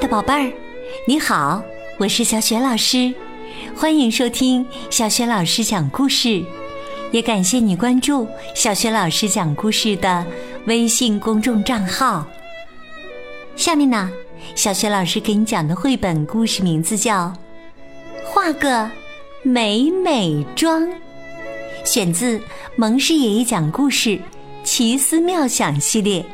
的宝贝儿，你好，我是小雪老师，欢迎收听小雪老师讲故事，也感谢你关注小雪老师讲故事的微信公众账号。下面呢，小雪老师给你讲的绘本故事名字叫画个美美妆，选自蒙氏爷爷讲故事奇思妙想系列。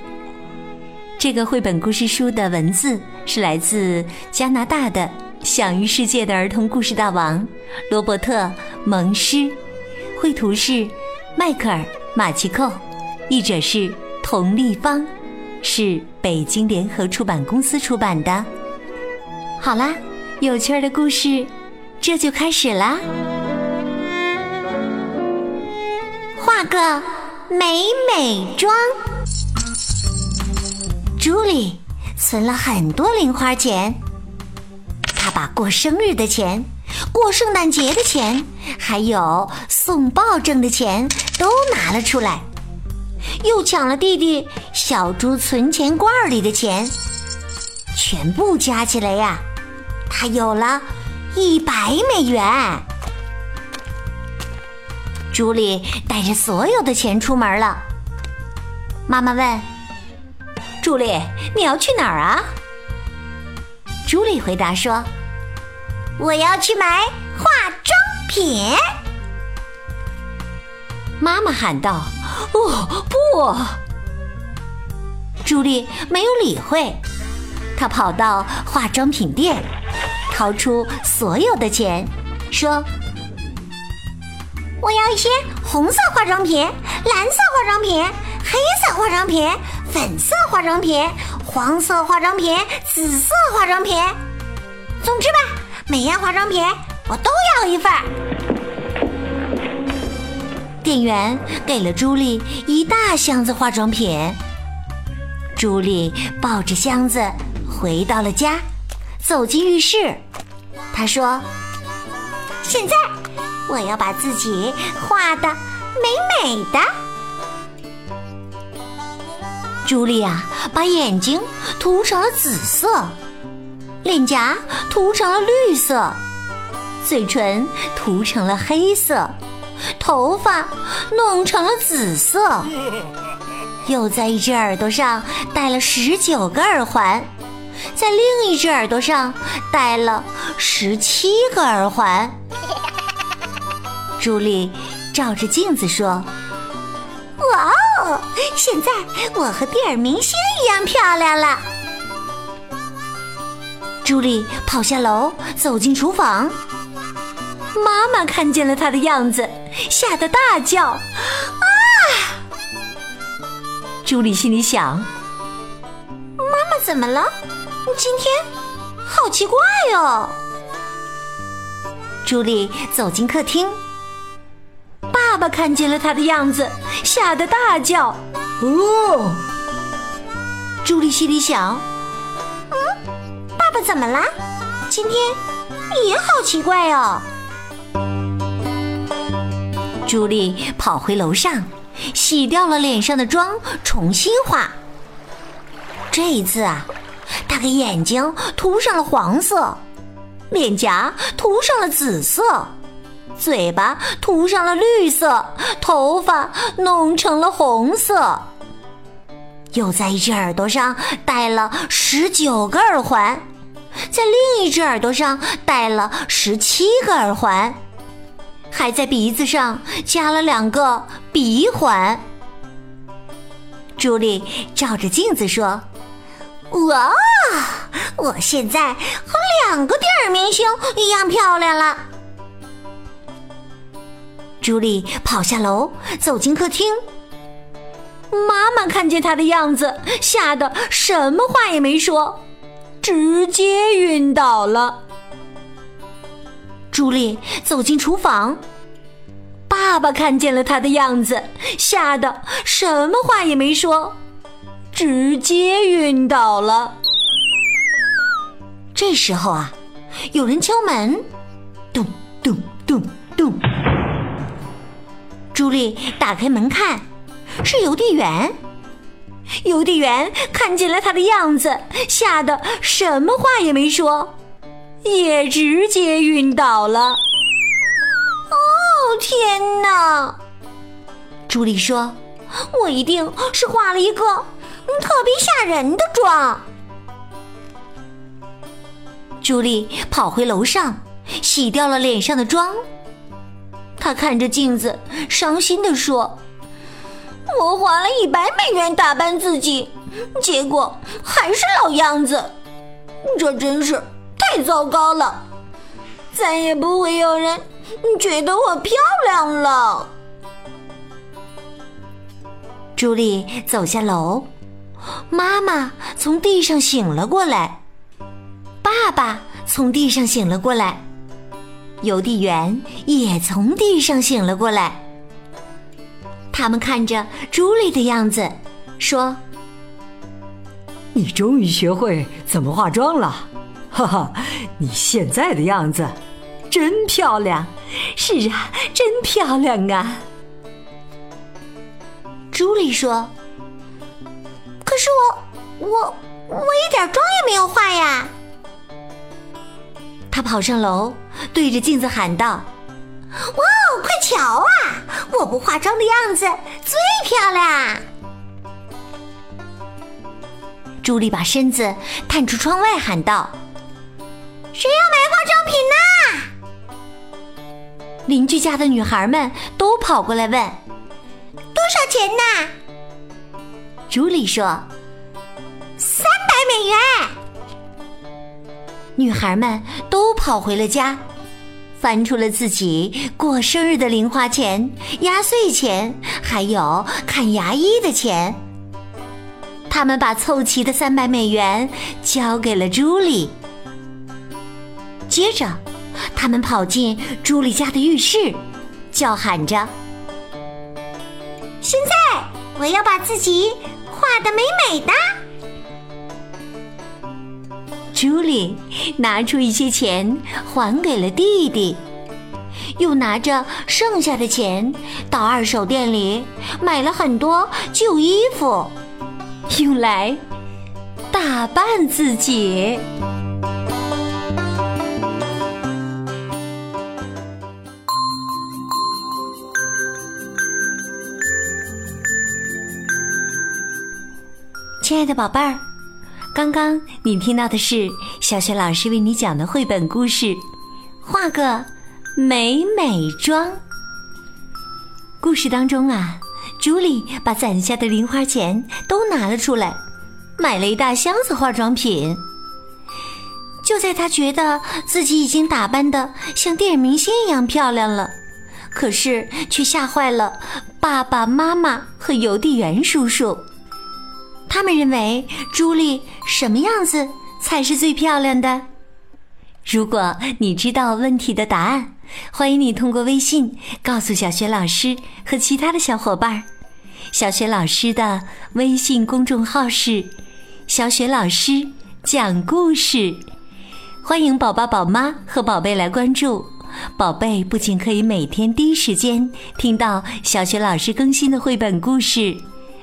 这个绘本故事书的文字是来自加拿大的享誉世界的儿童故事大王罗伯特·蒙施，绘图是迈克尔·马奇寇，译者是佟丽芳，是北京联合出版公司出版的。好啦，有趣儿的故事这就开始啦！画个美美妆。Julie 存了很多零花钱，她把过生日的钱、过圣诞节的钱，还有送报证的钱都拿了出来，又抢了弟弟小猪存钱罐里的钱，全部加起来呀，她有了100美元。Julie 带着所有的钱出门了。妈妈问朱莉，你要去哪儿啊？朱莉回答说：“我要去买化妆品。”妈妈喊道：“哦，不！”朱莉没有理会，她跑到化妆品店，掏出所有的钱，说：“我要一些红色化妆品、蓝色化妆品、黑色化妆品。”粉色化妆品、黄色化妆品、紫色化妆品，总之吧，每样化妆品我都要一份。店员给了朱莉一大箱子化妆品，朱莉抱着箱子回到了家，走进浴室，她说：“现在我要把自己画得美美的。”朱莉啊，把眼睛涂成了紫色，脸颊涂成了绿色，嘴唇涂成了黑色，头发弄成了紫色，又在一只耳朵上戴了19个耳环，在另一只耳朵上戴了17个耳环。朱莉照着镜子说：“哇哦！现在我和电影明星一样漂亮了。”朱莉跑下楼，走进厨房。妈妈看见了她的样子，吓得大叫：“啊！”朱莉心里想：“妈妈怎么了？今天好奇怪哦。”朱莉走进客厅。爸爸看见了他的样子，吓得大叫：“哦！”朱莉心里想：“爸爸怎么了？今天也好奇怪哦。”朱莉跑回楼上，洗掉了脸上的妆，重新画。这一次啊，她给眼睛涂上了黄色，脸颊涂上了紫色，嘴巴涂上了绿色，头发弄成了红色，又在一只耳朵上戴了19个耳环，在另一只耳朵上戴了17个耳环，还在鼻子上加了2个鼻环。朱莉照着镜子说：“哇，我现在和2个电影明星一样漂亮了。”朱莉跑下楼，走进客厅。妈妈看见她的样子，吓得什么话也没说，直接晕倒了。朱莉走进厨房，爸爸看见了她的样子，吓得什么话也没说，直接晕倒了。这时候啊，有人敲门，咚咚咚咚。朱莉打开门看，是邮递员。邮递员看见了他的样子，吓得什么话也没说，也直接晕倒了。哦，天哪！朱莉说，我一定是画了一个特别吓人的妆。朱莉跑回楼上，洗掉了脸上的妆。她看着镜子，伤心地说，我花了$100打扮自己，结果还是老样子，这真是太糟糕了，再也不会有人觉得我漂亮了。朱莉走下楼，妈妈从地上醒了过来，爸爸从地上醒了过来，邮递员也从地上醒了过来。他们看着朱莉的样子说，你终于学会怎么化妆了，哈哈，你现在的样子真漂亮。是啊，真漂亮啊。朱莉说，可是我一点妆也没有化呀。她跑上楼，对着镜子喊道，哇，快瞧啊，我不化妆的样子最漂亮。朱莉把身子探出窗外喊道，谁要买化妆品呢？邻居家的女孩们都跑过来问，多少钱呢？朱莉说，$300。女孩们都跑回了家，翻出了自己过生日的零花钱、压岁钱，还有看牙医的钱。他们把凑齐的$300交给了朱莉。接着，他们跑进朱莉家的浴室，叫喊着，现在我要把自己画得美美的。朱莉拿出一些钱还给了弟弟，又拿着剩下的钱到二手店里买了很多旧衣服，用来打扮自己。亲爱的宝贝儿，刚刚你听到的是小雪老师为你讲的绘本故事《画个美美妆》。故事当中啊，朱莉把攒下的零花钱都拿了出来，买了一大箱子化妆品。就在她觉得自己已经打扮得像电影明星一样漂亮了，可是却吓坏了爸爸妈妈和邮递员叔叔。他们认为朱莉什么样子才是最漂亮的？如果你知道问题的答案，欢迎你通过微信告诉小雪老师和其他的小伙伴。小雪老师的微信公众号是小雪老师讲故事，欢迎宝宝宝妈和宝贝来关注。宝贝不仅可以每天第一时间听到小雪老师更新的绘本故事，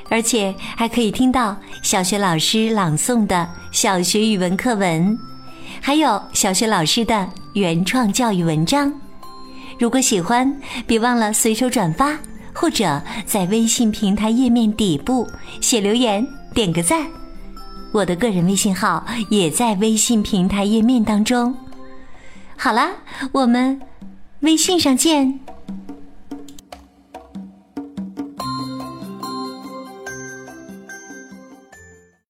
而且还可以听到小雪老师朗诵的小学语文课文，还有小学老师的原创教育文章。如果喜欢，别忘了随手转发，或者在微信平台页面底部写留言，点个赞。我的个人微信号也在微信平台页面当中。好了，我们微信上见。